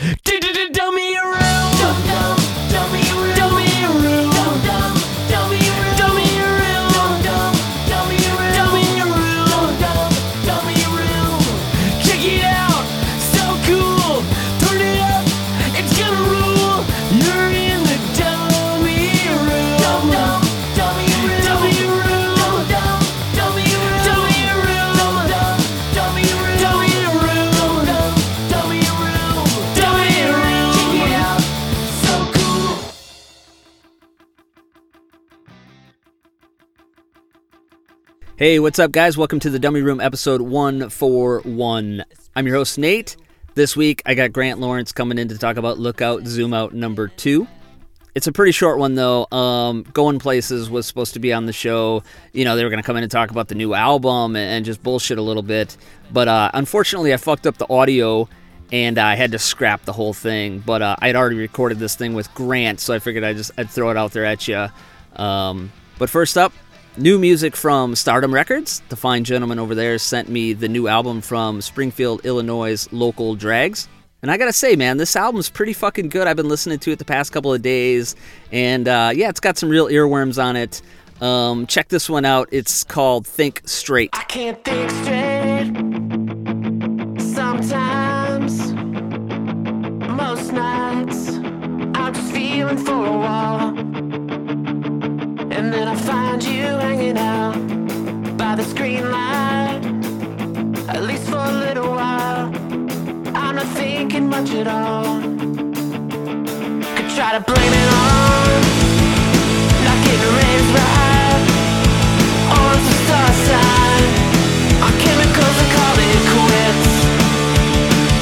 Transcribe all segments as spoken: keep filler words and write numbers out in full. Dummy Room! Dummy Room! Dummy Room! Dummy Room! Dummy Room! Dummy Room! Dummy Room! Dummy Room! Check it out! So cool! Turn it up! It's gonna rule! You're in the Dummy Room! Dummy Room! Dummy Room! Dummy Room! Dummy Room! Dummy Room! Dummy Room! Dummy Room! Dummy Room! Check it out! So cool! Hey, what's up, guys? Welcome to the Dummy Room, episode one forty-one. I'm your host, Nate. This week, I got Grant Lawrence coming in to talk about Lookout Zoom Out number two. It's a pretty short one, though. Um, Going Places was supposed to be on the show. You know, they were going to come in and talk about the new album and, and just bullshit a little bit. But uh, unfortunately, I fucked up the audio, and I had to scrap the whole thing. But uh, I had already recorded this thing with Grant, so I figured I'd just I'd throw it out there at you. Um, but first up, new music from Stardom Records. The fine gentleman over there sent me the new album from Springfield, Illinois' Local Drags. And I gotta say, man, this album's pretty fucking good. I've been listening to it the past couple of days. And uh, yeah, it's got some real earworms on it. Um, check this one out. It's called Think Straight. I can't think straight sometimes. Most nights, I'm just feeling for a while. And then I find you hanging out by the screen light, at least for a little while. I'm not thinking much at all. Could try to blame it on not getting raised right, or it's a star sign. Our chemicals are calling it quits,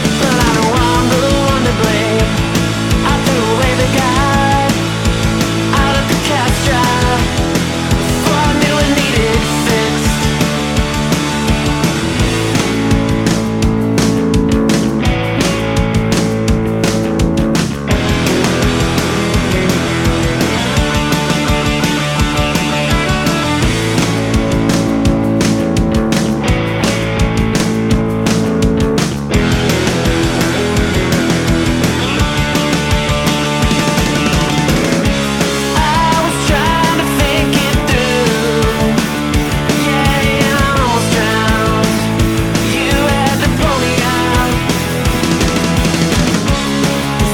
but I know I'm the one to blame. I threw away the guy out of the cast drive before I knew it needed fixed. I was trying to think it through. Yeah, yeah, I almost drowned. You had to pull me out.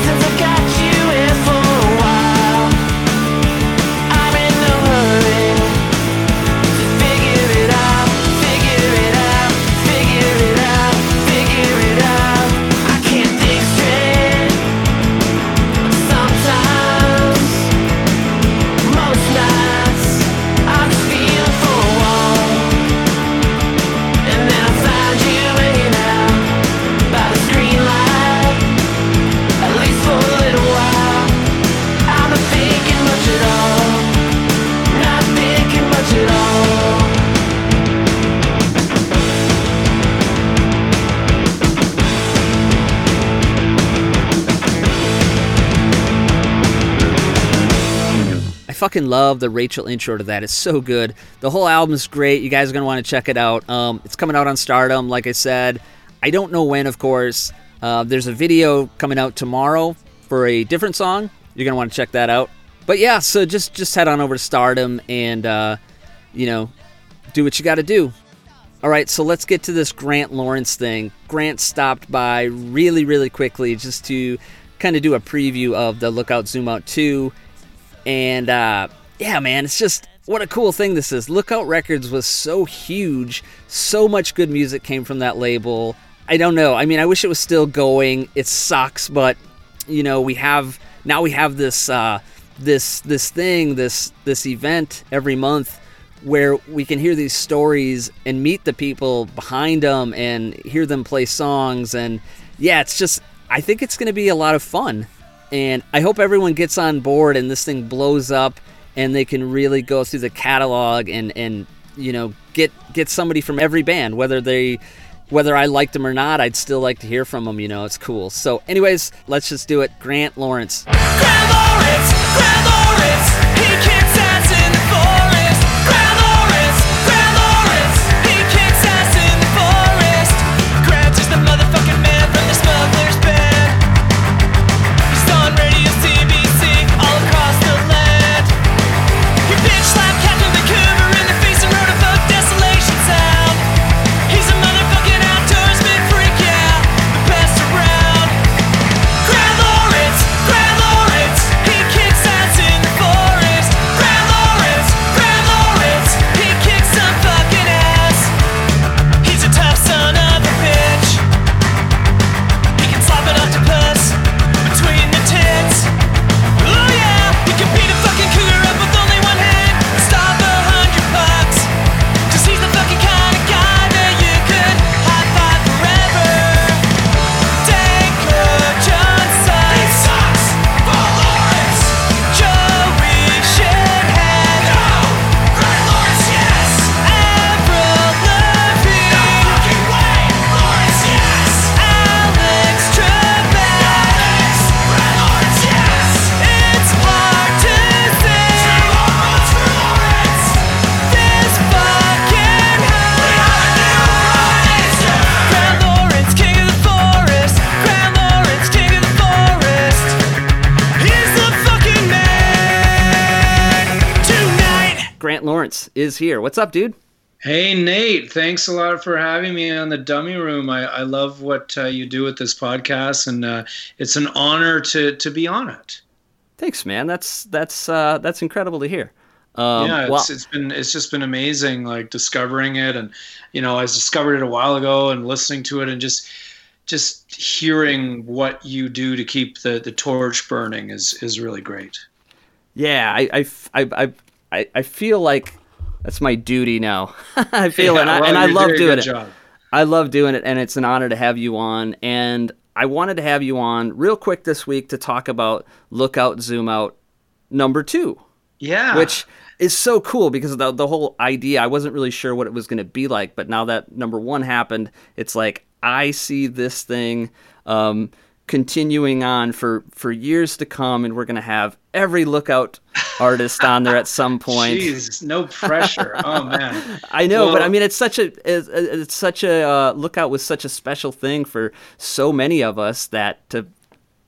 Since I got you in for a while, I'm in no hurry to figure it out, figure it out, figure it out, figure it out. I can't think straight sometimes. Most nights, I'm just feeling for a while. And then I find you hanging out by the screen light, at least for a little while. I'm not thinking much at all. Not thinking much at all. I fucking love the Rachel intro to that. It's so good. The whole album's great. You guys are going to want to check it out. Um, it's coming out on Stardom, like I said. I don't know when, of course. Uh, there's a video coming out tomorrow for a different song. You're going to want to check that out. But yeah, so just, just head on over to Stardom and, uh, you know, do what you got to do. All right, so let's get to this Grant Lawrence thing. Grant stopped by really, really quickly just to kind of do a preview of the Lookout Zoom Out two. And uh, yeah, man, it's just what a cool thing this is. Lookout Records was so huge. So much good music came from that label. I don't know. I mean, I wish it was still going. It sucks, but you know, we have now we have this uh, this this thing, this this event every month where we can hear these stories and meet the people behind them and hear them play songs. And yeah, it's just I think it's going to be a lot of fun. And I hope everyone gets on board and this thing blows up and they can really go through the catalog and, and you know, get get somebody from every band. Whether they whether I liked them or not, I'd still like to hear from them, you know, it's cool. So anyways, let's just do it. Grant Lawrence. Grant Lawrence, Grant Lawrence, he kicks ass in the forest. Grant Lawrence, Grant Lawrence, he kicks ass in the forest. Grant is the motherfucking man from the Smugglers band. Lawrence is here. What's up, dude? Hey, Nate. Thanks a lot for having me on The Dummy Room. I, I love what uh, you do with this podcast, and uh, it's an honor to, to be on it. Thanks, man. That's that's uh, that's incredible to hear. Um, yeah, it's, well, it's been it's just been amazing, like discovering it, and you know, I discovered it a while ago, and listening to it, and just just hearing what you do to keep the, the torch burning is, is really great. Yeah, I I I I feel like that's my duty now. I feel yeah, it, well, and I love doing it. Job. I love doing it, and it's an honor to have you on. And I wanted to have you on real quick this week to talk about Lookout Zoom Out number two. Yeah, which is so cool because the the whole idea, I wasn't really sure what it was going to be like, but now that number one happened, it's like I see this thing um, continuing on for, for years to come, and we're going to have every Lookout artist on there at some point. Jeez, no pressure. Oh man, I know, well, but I mean, it's such a it's, it's such a uh, Lookout was such a special thing for so many of us that to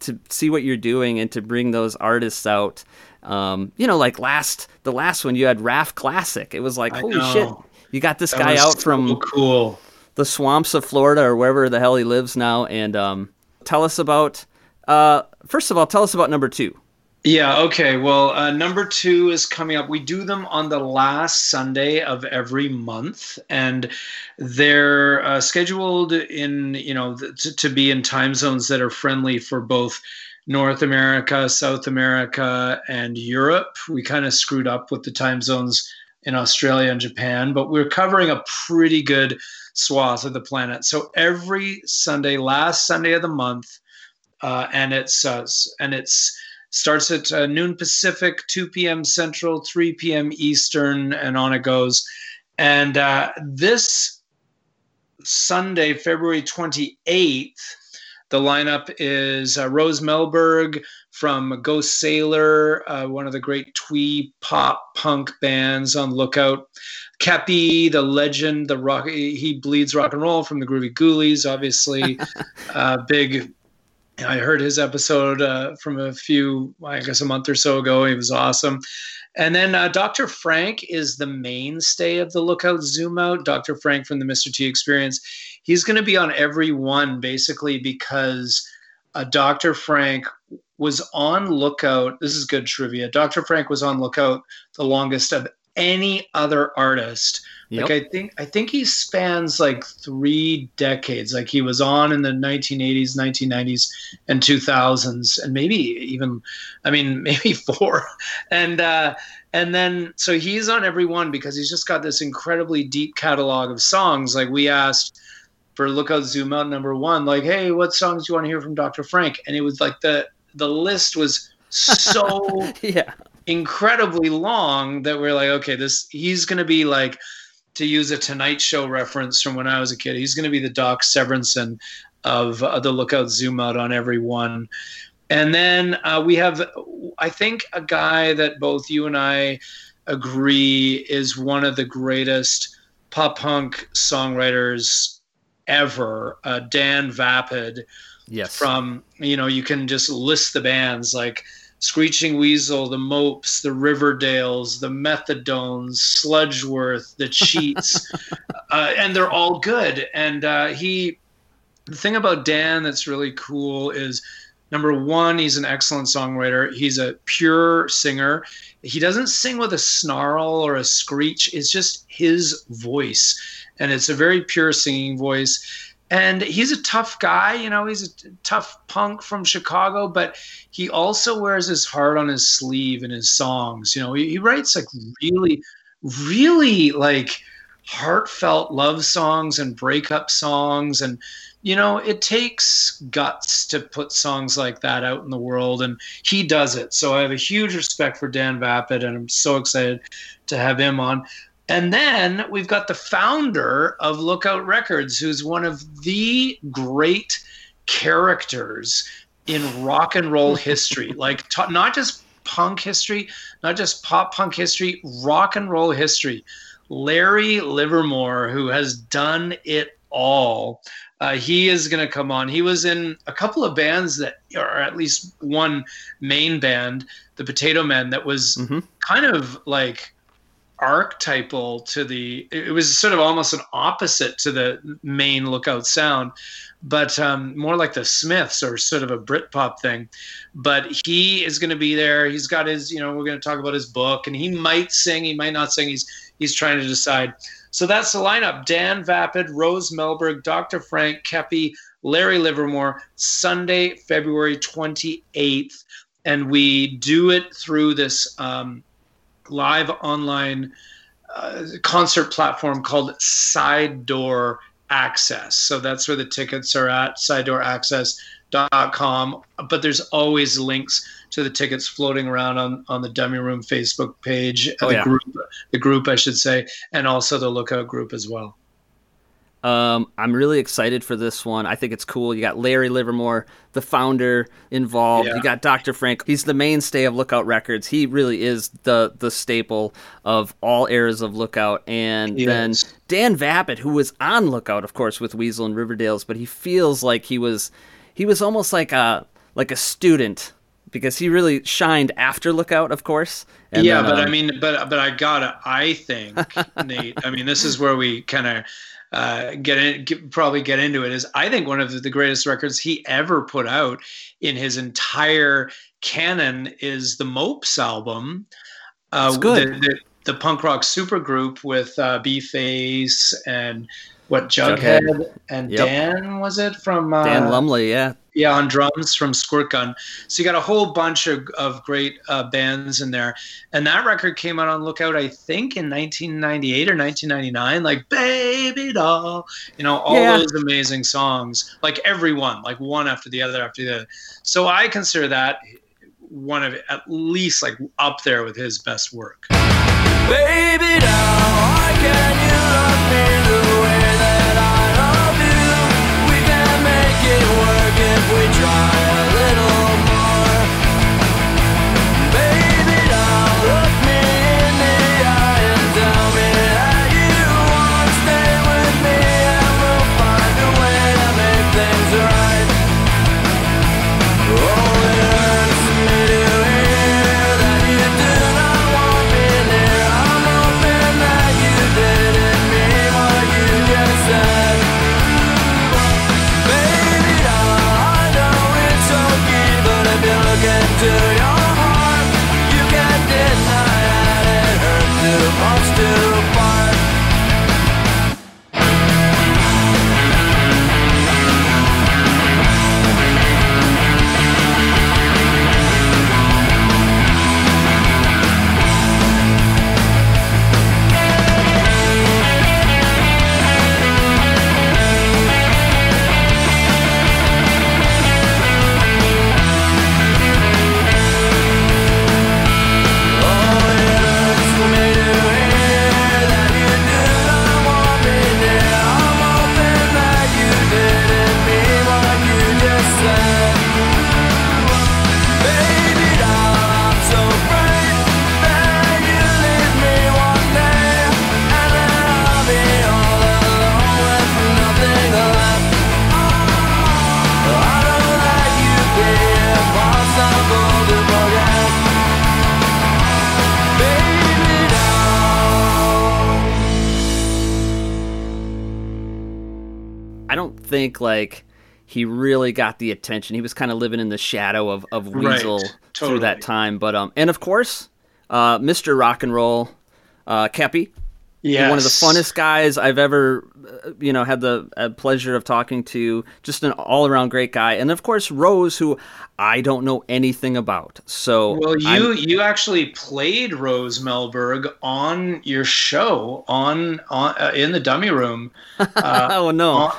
to see what you're doing and to bring those artists out. Um, you know, like last the last one you had Raf Classic. It was like, holy shit, you got this that guy out so from cool. the swamps of Florida or wherever the hell he lives now. And um, tell us about uh, first of all, tell us about number two. Yeah, okay. Well, uh, number two is coming up. We do them on the last Sunday of every month, and they're uh, scheduled in, you know, th- to be in time zones that are friendly for both North America, South America, and Europe. We kind of screwed up with the time zones in Australia and Japan, but we're covering a pretty good swath of the planet. So every Sunday, last Sunday of the month, uh, and it's uh, and it's starts at uh, noon Pacific, two p.m. Central, three p.m. Eastern, and on it goes. And uh, this Sunday, February twenty-eighth, the lineup is uh, Rose Melberg from Ghost Sailor, uh, one of the great twee pop punk bands on Lookout. Cappy, the legend, the rock, he bleeds rock and roll from the Groovy Ghoulies, obviously. uh, big I heard his episode uh, from a few, I guess a month or so ago. He was awesome. And then uh, Doctor Frank is the mainstay of the Lookout Zoom Out. Doctor Frank from the Mister T Experience. He's going to be on every one basically because uh, Doctor Frank was on Lookout. This is good trivia. Doctor Frank was on Lookout the longest of any other artist. Yep. Like I think I think he spans like three decades. Like he was on in the nineteen eighties, nineteen nineties, and two thousands, and maybe even, I mean, maybe four. And uh, and then so he's on every one because he's just got this incredibly deep catalog of songs. Like we asked for Lookout Zoom Out number one, like, hey, what songs do you want to hear from Doctor Frank? And it was like the the list was so yeah. incredibly long that we're like, okay, this he's going to be like. To use a Tonight Show reference from when I was a kid, he's going to be the Doc Severinsen of uh, the Lookout Zoom Out on every one. And then uh, we have, I think, a guy that both you and I agree is one of the greatest pop punk songwriters ever, uh, Dan Vapid. Yes. From, you know, you can just list the bands like Screeching Weasel, the Mopes, the Riverdales, the Methadones, Sludgeworth, the Cheats, uh, and they're all good. And uh, he, the thing about Dan that's really cool is, number one, he's an excellent songwriter. He's a pure singer. He doesn't sing with a snarl or a screech. It's just his voice, and it's a very pure singing voice. And he's a tough guy, you know, he's a t- tough punk from Chicago, but he also wears his heart on his sleeve in his songs. You know, he, he writes like really, really like heartfelt love songs and breakup songs. And, you know, it takes guts to put songs like that out in the world. And he does it. So I have a huge respect for Dan Vapid, and I'm so excited to have him on. And then we've got the founder of Lookout Records, who's one of the great characters in rock and roll history, like t- not just punk history, not just pop punk history, rock and roll history. Larry Livermore, who has done it all. Uh, he is going to come on. He was in a couple of bands that, or at least one main band, the Potato Men, that was mm-hmm. kind of like archetypal to the, it was sort of almost an opposite to the main Lookout sound, but um, more like the Smiths or sort of a Britpop thing. But he is going to be there. He's got his, you know, we're going to talk about his book, and he might sing, he might not sing. He's, he's trying to decide. So that's the lineup. Dan Vapid, Rose Melberg, Doctor Frank, Cappy, Larry Livermore, Sunday, February twenty-eighth. And we do it through this um, live online uh, concert platform called Side Door Access. So that's where the tickets are at, side door access dot com. But there's always links to the tickets floating around on, on the Dummy Room Facebook page, oh, the, yeah. group, the group, I should say, and also the Lookout group as well. Um, I'm really excited for this one. I think it's cool. You got Larry Livermore, the founder, involved. Yeah. You got Doctor Frank. He's the mainstay of Lookout Records. He really is the the staple of all eras of Lookout. And yes. then Dan Vapid, who was on Lookout, of course, with Weasel and Riverdale's, but he feels like he was he was almost like a like a student, because he really shined after Lookout, of course. And yeah, then, but um, I mean, but but I gotta, I think, Nate. I mean, this is where we kind of. Uh, get in, get, probably get into it is I think one of the greatest records he ever put out in his entire canon is the Mopes album. Uh, That's good. The, the, the punk rock supergroup with uh, B-Face and what Jughead, Jughead. and yep. Dan was it from uh, Dan Lumley, yeah, yeah, on drums from Squirt Gun. So you got a whole bunch of of great uh, bands in there, and that record came out on Lookout, I think, in nineteen ninety-eight or nineteen ninety-nine. Like Baby Doll, you know, all yeah. those amazing songs, like every one, like one after the other after the other. So I consider that one of at least like up there with his best work. Baby Doll, why can you love me the way that I love you? We can make it work if we try a little more. Baby doll, look me in the eye and tell me that you won't stay with me, and we'll find a way to make things right. Oh, it hurts me to hear that you do not want me near. I'm hoping that you didn't mean what you just said. Baby doll, I know it's okay, but if you look into your heart, you can't deny that it hurt too much to part. Think like he really got the attention. He was kind of living in the shadow of, of Weasel right, totally. through that time. But um, and of course, uh, Mister Rock and Roll, uh, Cappy, yes. one of the funnest guys I've ever, you know, had the uh, pleasure of talking to. Just an all around great guy. And of course, Rose, who I don't know anything about. So well, you I'm, you actually played Rose Melberg on your show on on uh, in the Dummy Room. Uh, oh no! On,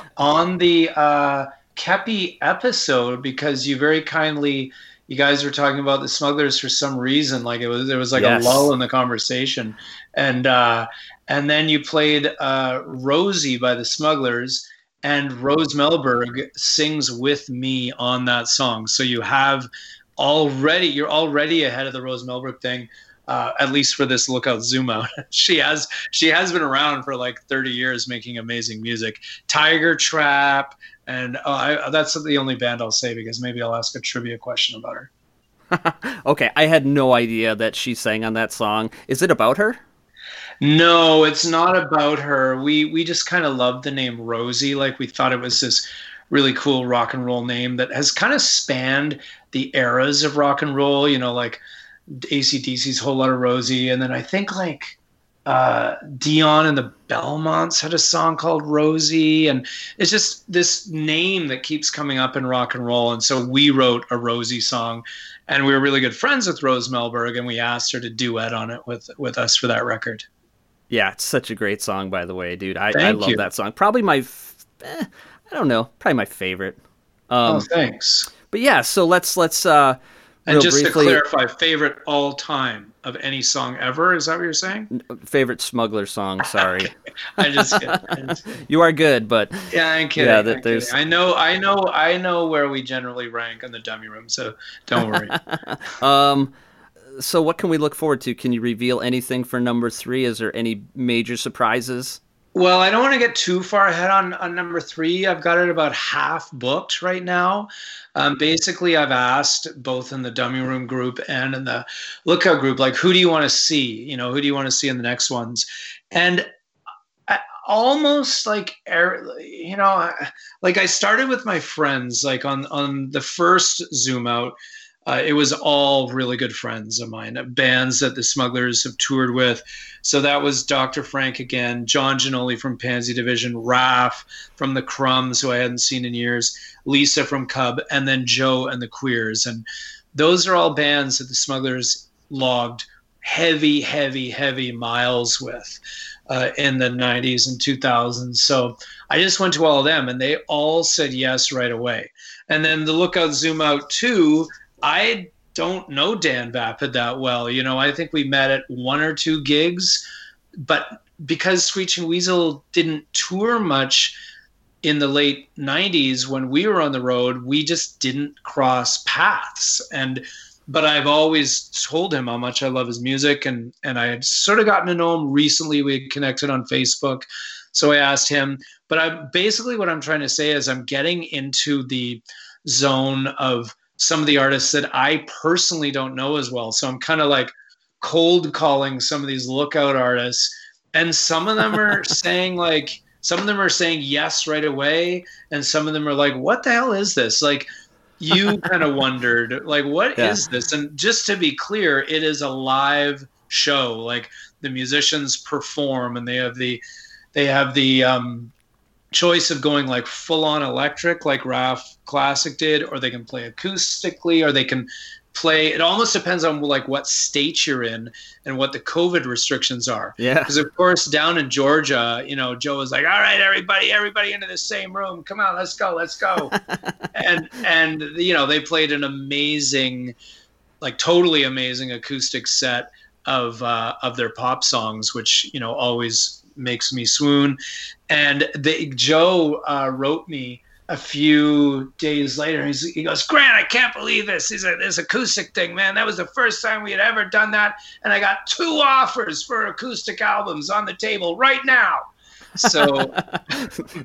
on the uh, Cappy episode, because you very kindly, you guys were talking about the Smugglers for some reason. Like it was there was like yes. a lull in the conversation, and uh, and then you played uh, Rosie by the Smugglers. And Rose Melberg sings with me on that song. So you have already, you're already ahead of the Rose Melberg thing, uh, at least for this Lookout Zoom Out. she has she has been around for like thirty years making amazing music. Tiger Trap, and oh, I, that's the only band I'll say because maybe I'll ask a trivia question about her. Okay, I had no idea that she sang on that song. Is it about her? No, it's not about her. We we just kind of loved the name Rosie. Like, we thought it was this really cool rock and roll name that has kind of spanned the eras of rock and roll, you know, like A C D C's Whole Lotta Rosie. And then I think like uh, Dion and the Belmonts had a song called Rosie. And it's just this name that keeps coming up in rock and roll. And so we wrote a Rosie song, and we were really good friends with Rose Melberg, and we asked her to duet on it with, with us for that record. Yeah, it's such a great song, by the way, dude. I, I love you. That song. Probably my, eh, I don't know, probably my favorite. Um, oh, thanks. But yeah, so let's, let's, uh, and just briefly, to clarify, favorite all time of any song ever. Is that what you're saying? Favorite Smuggler song. Sorry. I just, kidding. I just kidding. You are good, but yeah, I'm kidding. Yeah, that I'm there's. Kidding. I know, I know, I know where we generally rank on the Dummy Room, so don't worry. um, So what can we look forward to? Can you reveal anything for number three? Is there any major surprises? Well, I don't want to get too far ahead on, on number three. I've got it about half booked right now. Um, basically, I've asked both in the Dummy Room group and in the Lookout group, like, who do you want to see? You know, who do you want to see in the next ones? And I, almost like, you know, like I started with my friends, like on, on the first Zoom Out. Uh, it was all really good friends of mine, bands that the Smugglers have toured with. So that was Doctor Frank again, John Ginoli from Pansy Division, Raf from the Crumbs, who I hadn't seen in years, Lisa from Cub, and then Joe and the Queers. And those are all bands that the Smugglers logged heavy, heavy, heavy miles with uh, in the nineties and two thousands. So I just went to all of them, and they all said yes right away. And then the Lookout Zoom Out two, I don't know Dan Vapid that well. You know, I think we met at one or two gigs, but because Screeching Weasel didn't tour much in the late nineties when we were on the road, we just didn't cross paths. And but I've always told him how much I love his music, and, and I had sort of gotten to know him recently. We had connected on Facebook, so I asked him. But I basically what I'm trying to say is I'm getting into the zone of some of the artists that I personally don't know as well. So I'm kind of like cold calling some of these Lookout artists. And some of them are saying like, some of them are saying yes right away. And some of them are like, what the hell is this? Like, you kind of wondered like, what yeah. is this? And just to be clear, it is a live show. Like, the musicians perform, and they have the, they have the, um, choice of going like full on electric like Raf Classic did, or they can play acoustically, or they can play, it almost depends on like what state you're in and what the COVID restrictions are. Yeah, because of course down in Georgia, you know, Joe was like, all right, everybody everybody into the same room, come on, let's go, let's go. and and you know, they played an amazing, like totally amazing acoustic set of uh of their pop songs, which, you know, always makes me swoon. And they, Joe uh, wrote me a few days later. He's, he goes, Grant, I can't believe this. He's like, this acoustic thing, man. That was the first time we had ever done that. And I got two offers for acoustic albums on the table right now. So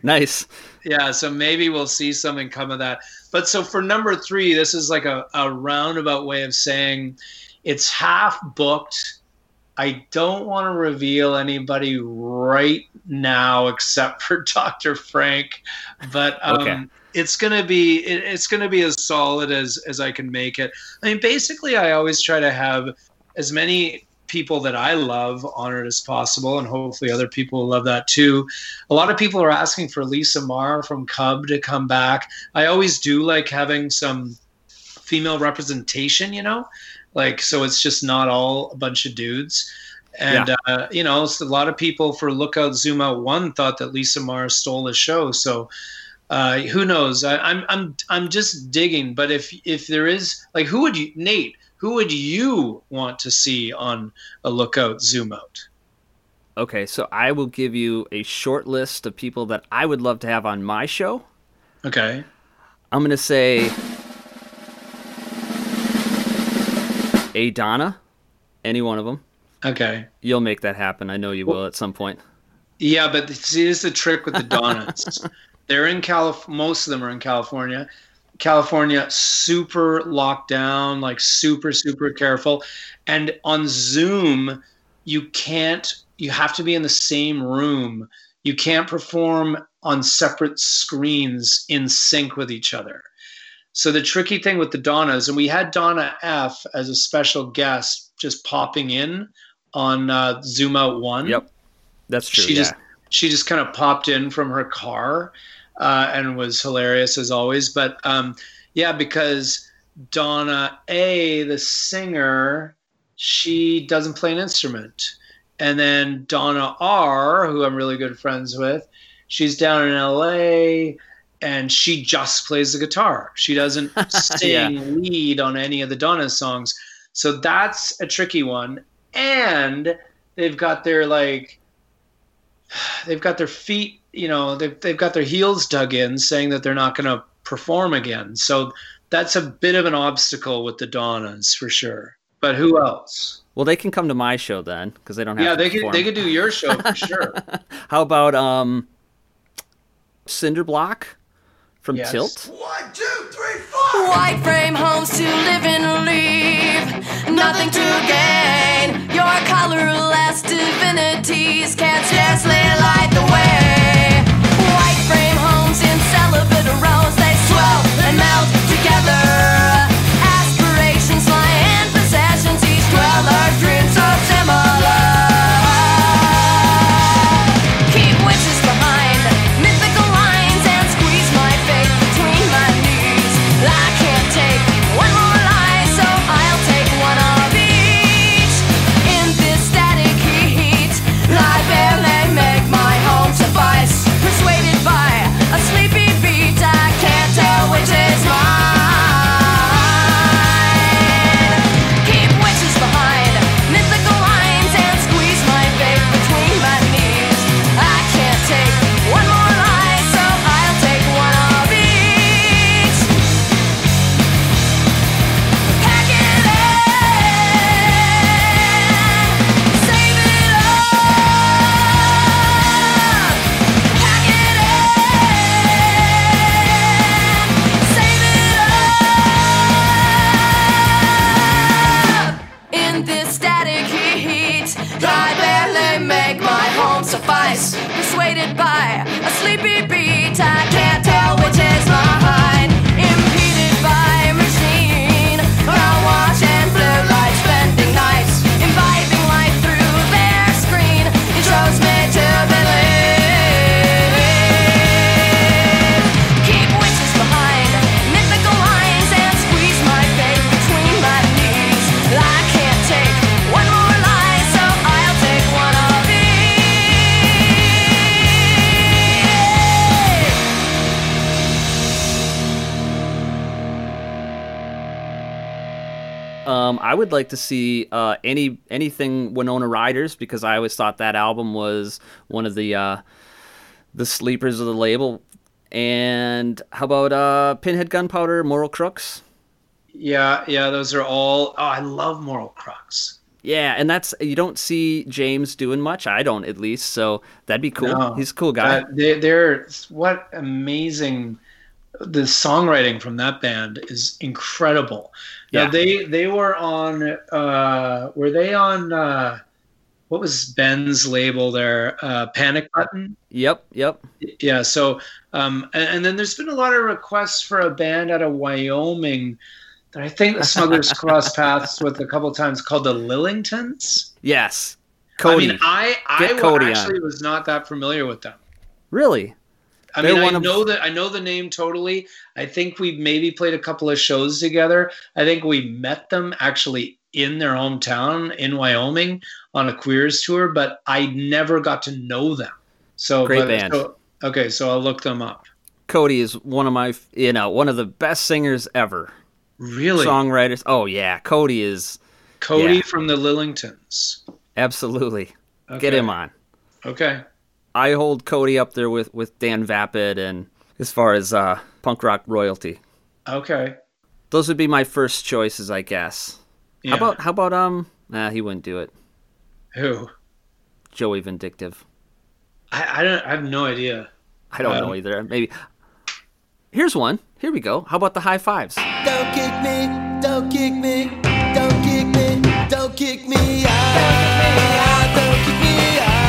nice. Yeah. So maybe we'll see something come of that. But so for number three, this is like a, a roundabout way of saying it's half booked. I don't want to reveal anybody right now except for Doctor Frank, but um, okay. it's gonna be it, it's gonna be as solid as as I can make it. I mean, basically, I always try to have as many people that I love on it as possible, and hopefully, other people will love that too. A lot of people are asking for Lisa Marr from Cub to come back. I always do like having some female representation, you know. Like, so it's just not all a bunch of dudes. And, yeah. uh, you know, so a lot of people for Lookout Zoom Out one thought that Lisa Marr stole the show. So uh, who knows? I, I'm I'm I'm just digging. But if if there is, like, who would you, Nate, who would you want to see on a Lookout Zoom Out? Okay, so I will give you a short list of people that I would love to have on my show. Okay. I'm going to say... A Donna, any one of them. Okay. You'll make that happen. I know you will at some point. Yeah, but see, this is the trick with the Donnas. They're in Calif. Most of them are in California. California, super locked down, like super, super careful. And on Zoom, you can't, you have to be in the same room. You can't perform on separate screens in sync with each other. So the tricky thing with the Donnas, and we had Donna F as a special guest just popping in on uh, Zoom Out one. Yep, that's true. She yeah. just she just kind of popped in from her car uh, and was hilarious as always. But um, yeah, because Donna A, the singer, she doesn't play an instrument. And then Donna R, who I'm really good friends with, she's down in L A, and she just plays the guitar. She doesn't sing yeah. lead on any of the Donna songs. So that's a tricky one. And they've got their, like, they've got their feet, you know, they've, they've got their heels dug in saying that they're not going to perform again. So that's a bit of an obstacle with the Donnas for sure. But who else? Well, they can come to my show then because they don't have yeah, to Yeah, they could, they could do your show for sure. How about um, Cinderblock? From yes. Tilt. One, two, three, four. White frame homes to live in or leave. Nothing to gain. Your colorless divinities can't scarcely light the way. White frame homes in celibate rows, they swell and melt together. Aspirations lie in possessions. Each dweller's dreams are similar. I would like to see uh, any anything Winona Ryder's, because I always thought that album was one of the uh, the sleepers of the label. And how about uh, Pinhead Gunpowder, Moral Crux? Yeah, yeah, those are all. Oh, I love Moral Crux. Yeah, and that's you don't see James doing much. I don't, at least. So that'd be cool. No, he's a cool guy. Uh, they, they're what amazing. The songwriting from that band is incredible. Yeah. Now they they were on uh, were they on uh, what was Ben's label there? Uh, Panic Button. Yep, yep. Yeah. So um, and, and then there's been a lot of requests for a band out of Wyoming that I think the Smugglers crossed paths with a couple times called the Lillingtons. Yes, Cody. I mean, I I Cody actually on. was not that familiar with them. Really. I mean, I know that I know the name totally. I think we maybe played a couple of shows together. I think we met them actually in their hometown in Wyoming on a Queers tour, but I never got to know them. So great but, band. So, okay, so I'll look them up. Cody is one of my, you know, one of the best singers ever. Really? Songwriters. Oh yeah, Cody is. Cody yeah. from the Lillingtons. Absolutely. Okay. Get him on. Okay. I hold Cody up there with, with Dan Vapid and as far as uh, punk rock royalty. Okay. Those would be my first choices, I guess. Yeah. How about, how about, um, nah, he wouldn't do it. Who? Joey Vindictive. I, I don't, I have no idea. I don't um, know either. Maybe. Here's one. Here we go. How about the High Fives? Don't kick me, don't kick me, don't kick me, don't kick me out, don't kick me out, don't kick me out.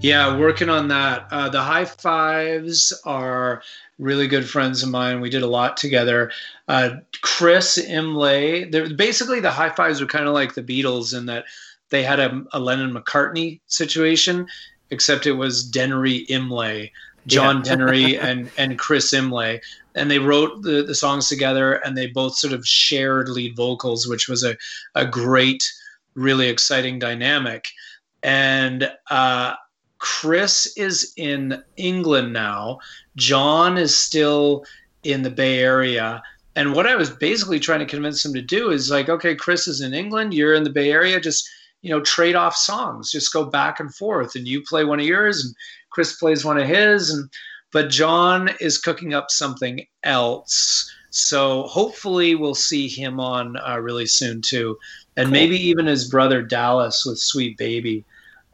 Yeah, working on that. Uh, the High Fives are really good friends of mine. We did a lot together. Uh, Chris Imlay, basically the High Fives were kind of like the Beatles in that they had a, a Lennon-McCartney situation, except it was Dennery Imlay, John yeah. Dennery and, and Chris Imlay. And they wrote the, the songs together, and they both sort of shared lead vocals, which was a, a great, really exciting dynamic. And uh, Chris is in England now. John is still in the Bay Area. And what I was basically trying to convince him to do is like, okay, Chris is in England, you're in the Bay Area, just, you know, trade off songs, just go back and forth, and you play one of yours and Chris plays one of his. And but John is cooking up something else. So hopefully we'll see him on uh, really soon too. And cool. Maybe even his brother Dallas with Sweet Baby.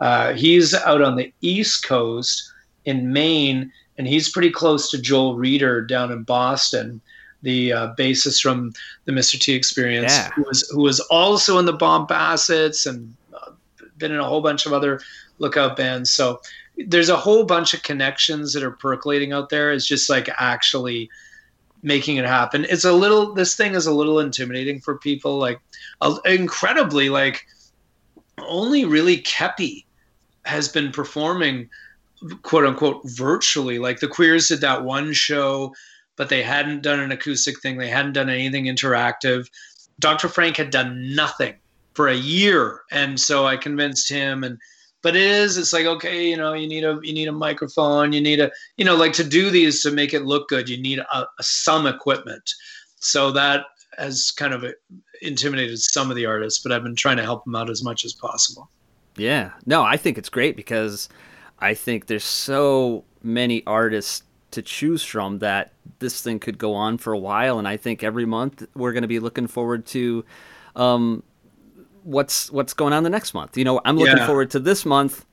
Uh, he's out on the East Coast in Maine, and he's pretty close to Joel Reeder down in Boston, the uh, bassist from the Mister T Experience, yeah. who was who was also in the Bombacites and uh, been in a whole bunch of other Lookout bands. So there's a whole bunch of connections that are percolating out there. It's just like actually making it happen. It's a little, this thing is a little intimidating for people. Like uh, incredibly, like only really Cappy has been performing quote unquote virtually. Like the Queers did that one show, but they hadn't done an acoustic thing. They hadn't done anything interactive. Doctor Frank had done nothing for a year. And so I convinced him. And but it is, it's like, okay, you know, you need a, you need a microphone, you need a, you know, like to do these, to make it look good, you need a, a, some equipment. So that has kind of intimidated some of the artists, but I've been trying to help them out as much as possible. Yeah, no, I think it's great because I think there's so many artists to choose from that this thing could go on for a while. And I think every month we're going to be looking forward to, um, what's what's going on the next month. You know, I'm looking yeah. forward to this month,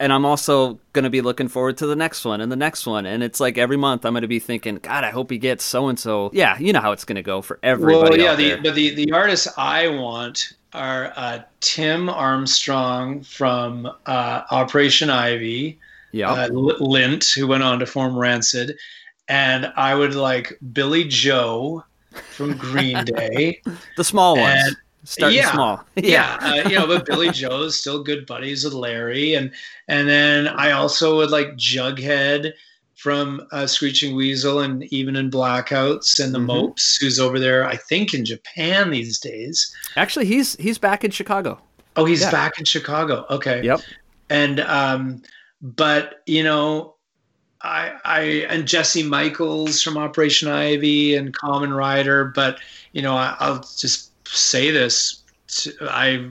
and I'm also going to be looking forward to the next one and the next one. And it's like every month I'm going to be thinking, God, I hope he gets so-and-so. Yeah, you know how it's going to go for everybody. Well, yeah, out the, there. But the, the artists I want are uh, Tim Armstrong from uh, Operation Ivy, yep. uh, Lint, who went on to form Rancid, and I would like Billy Joe from Green Day. The small ones. And, Starting yeah, small. Yeah. yeah. Uh, you know, but Billy Joe's still good buddies with Larry. And and then I also would like Jughead from uh, Screeching Weasel and Even in Blackouts and the mm-hmm. Mopes, who's over there, I think, in Japan these days. Actually, he's he's back in Chicago. Oh, he's yeah. back in Chicago. Okay. Yep. And um, but, you know, I, I and Jesse Michaels from Operation Ivy and Common Rider. But, you know, I, I'll just say this, I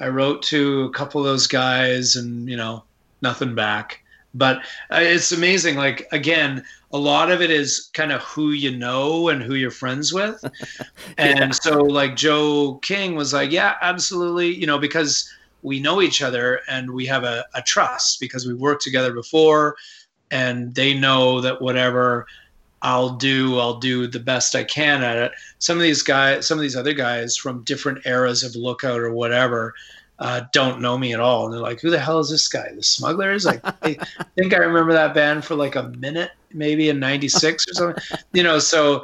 I wrote to a couple of those guys and, you know, nothing back. But uh, it's amazing. Like, again, a lot of it is kind of who you know and who you're friends with. And yeah. so, like, Joe King was like, yeah, absolutely, you know, because we know each other and we have a, a trust because we worked together before, and they know that whatever – I'll do, I'll do the best I can at it. Some of these guys, some of these other guys from different eras of Lookout or whatever, uh, don't know me at all. And they're like, who the hell is this guy? The Smugglers? Like, I think I remember that band for like a minute, maybe in ninety-six or something, you know? So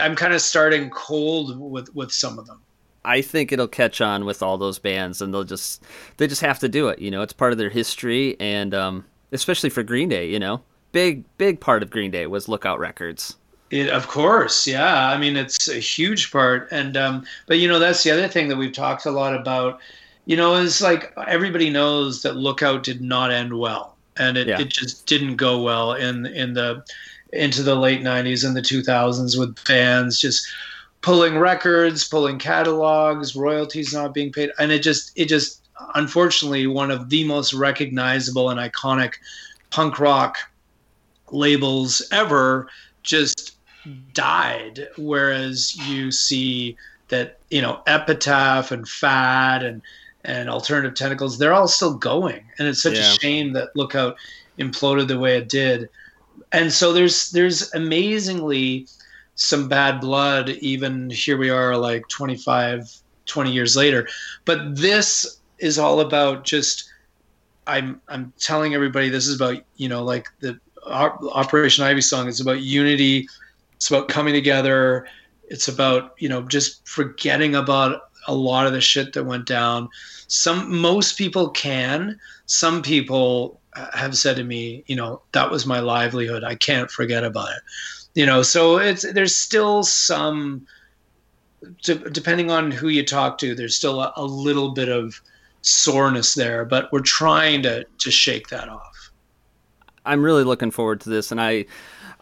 I'm kind of starting cold with, with some of them. I think it'll catch on with all those bands, and they'll just, they just have to do it. You know, it's part of their history. And, um, especially for Green Day, you know, Big, big part of Green Day was Lookout Records. It, of course, yeah. I mean, it's a huge part. And um, but, you know, that's the other thing that we've talked a lot about, you know, is like everybody knows that Lookout did not end well. And it, yeah. it just didn't go well in in the into the late nineties and the two thousands with bands just pulling records, pulling catalogs, royalties not being paid. And it just, it just unfortunately, one of the most recognizable and iconic punk rock labels ever just died, whereas you see that, you know, Epitaph and Fad and and Alternative Tentacles, they're all still going, and it's such yeah. a shame that Lookout imploded the way it did. And so there's there's amazingly some bad blood, even here we are like twenty-five, twenty years later. But this is all about just I'm I'm telling everybody this is about, you know, like the Operation Ivy song. It's about unity. It's about coming together. It's about, you know, just forgetting about a lot of the shit that went down. Some most people can. Some people have said to me, you know, that was my livelihood. I can't forget about it. You know, so it's there's still some, de- depending on who you talk to, there's still a, a little bit of soreness there, but we're trying to to shake that off. I'm really looking forward to this, and I,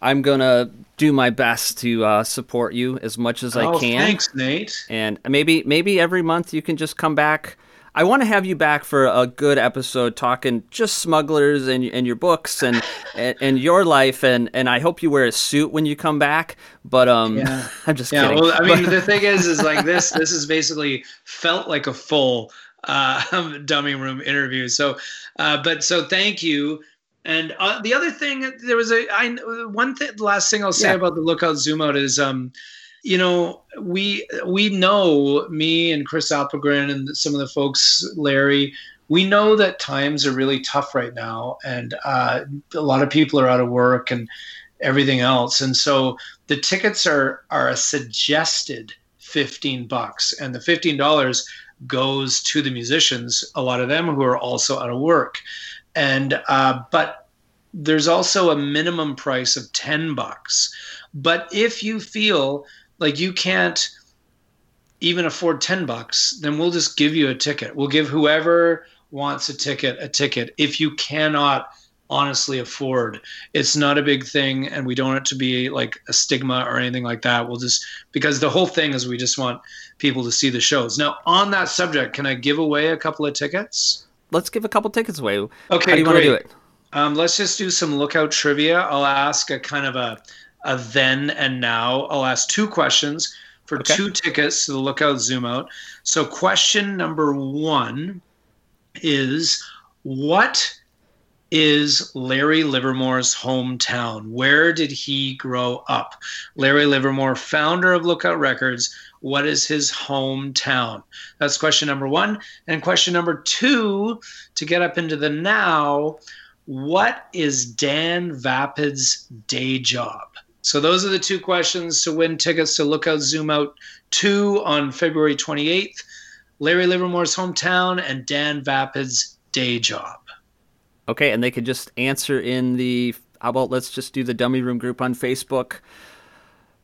I'm gonna do my best to uh, support you as much as oh, I can. Thanks, Nate. And maybe maybe every month you can just come back. I want to have you back for a good episode talking just smugglers and and your books and, and, and your life. And, and I hope you wear a suit when you come back, but um, yeah. I'm just yeah, kidding. Well, I mean, the thing is, is like this, this is basically felt like a full uh, dummy room interview. So, uh, but so thank you. And uh, the other thing, there was a, I, one thing, last thing I'll say yeah. about the Lookout Zoom Out is, um, you know, we we know, me and Chris Appelgren and some of the folks, Larry, we know that times are really tough right now, and uh, a lot of people are out of work and everything else. And so the tickets are are a suggested fifteen bucks, and the fifteen dollars goes to the musicians, a lot of them who are also out of work. And uh, but there's also a minimum price of ten bucks. But if you feel like you can't even afford ten bucks, then we'll just give you a ticket. We'll give whoever wants a ticket, a ticket. If you cannot honestly afford, it's not a big thing. And we don't want it to be like a stigma or anything like that. We'll just, because the whole thing is we just want people to see the shows. Now on that subject, can I give away a couple of tickets? Let's give a couple tickets away. Okay, how do you great. Want to do it? Um, let's just do some Lookout trivia. I'll ask a kind of a, a then and now. I'll ask two questions for okay. two tickets to the Lookout Zoom Out. So question number one is, what is Larry Livermore's hometown? Where did he grow up? Larry Livermore, founder of Lookout Records, what is his hometown? That's question number one. And question number two, to get up into the now, what is Dan Vapid's day job? So those are the two questions to win tickets to Lookout Zoom Out two on February twenty-eighth. Larry Livermore's hometown and Dan Vapid's day job. Okay, and they could just answer in the, how about let's just do the Dummy Room group on Facebook.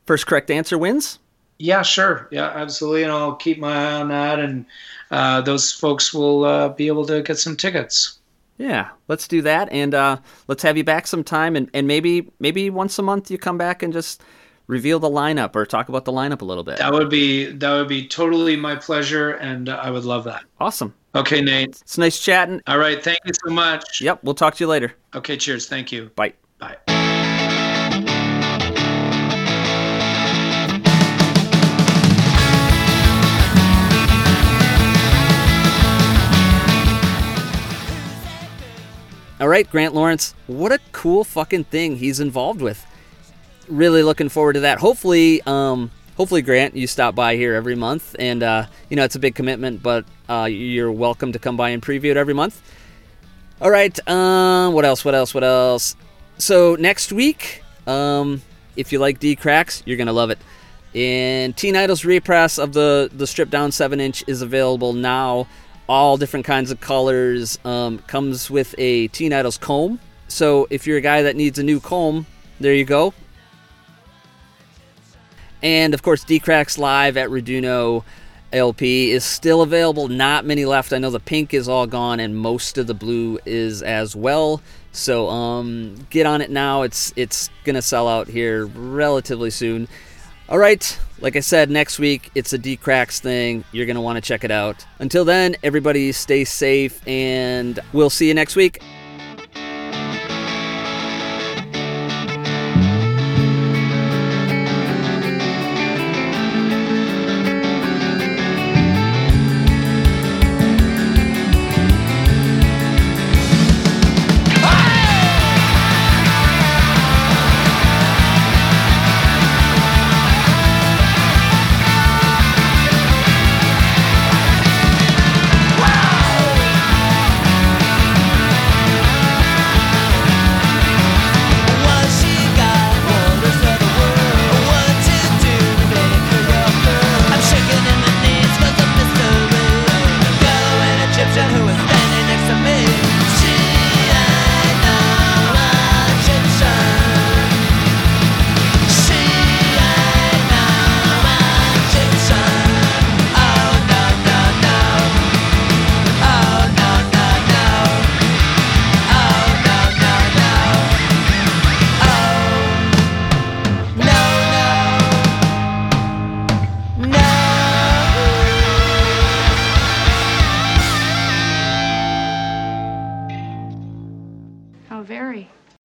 First correct answer wins? Yeah, sure. Yeah, absolutely. And I'll keep my eye on that. And uh, those folks will uh, be able to get some tickets. Yeah, let's do that, and uh, let's have you back sometime, and, and maybe maybe once a month you come back and just reveal the lineup or talk about the lineup a little bit. That would be that would be totally my pleasure, and I would love that. Awesome. Okay, Nate. It's nice chatting. All right, thank you so much. Yep, we'll talk to you later. Okay, cheers. Thank you. Bye. Bye. All right, Grant Lawrence, what a cool fucking thing he's involved with. Really looking forward to that. Hopefully, um, hopefully, Grant, you stop by here every month. And, uh, you know, it's a big commitment, but uh, you're welcome to come by and preview it every month. All right, um, what else, what else, what else? So next week, um, if you like D-Cracks, you're going to love it. And Teen Idol's repress of the, the stripped-down seven inch is available now. All different kinds of colors, um, comes with a Teen Idol's comb. So if you're a guy that needs a new comb, there you go. And of course, D-Cracks Live at Reduno L P is still available. Not many left. I know the pink is all gone and most of the blue is as well. So um, get on it now. It's, it's going to sell out here relatively soon. All right, like I said, next week, it's a D-Cracks thing. You're going to want to check it out. Until then, everybody stay safe, and we'll see you next week.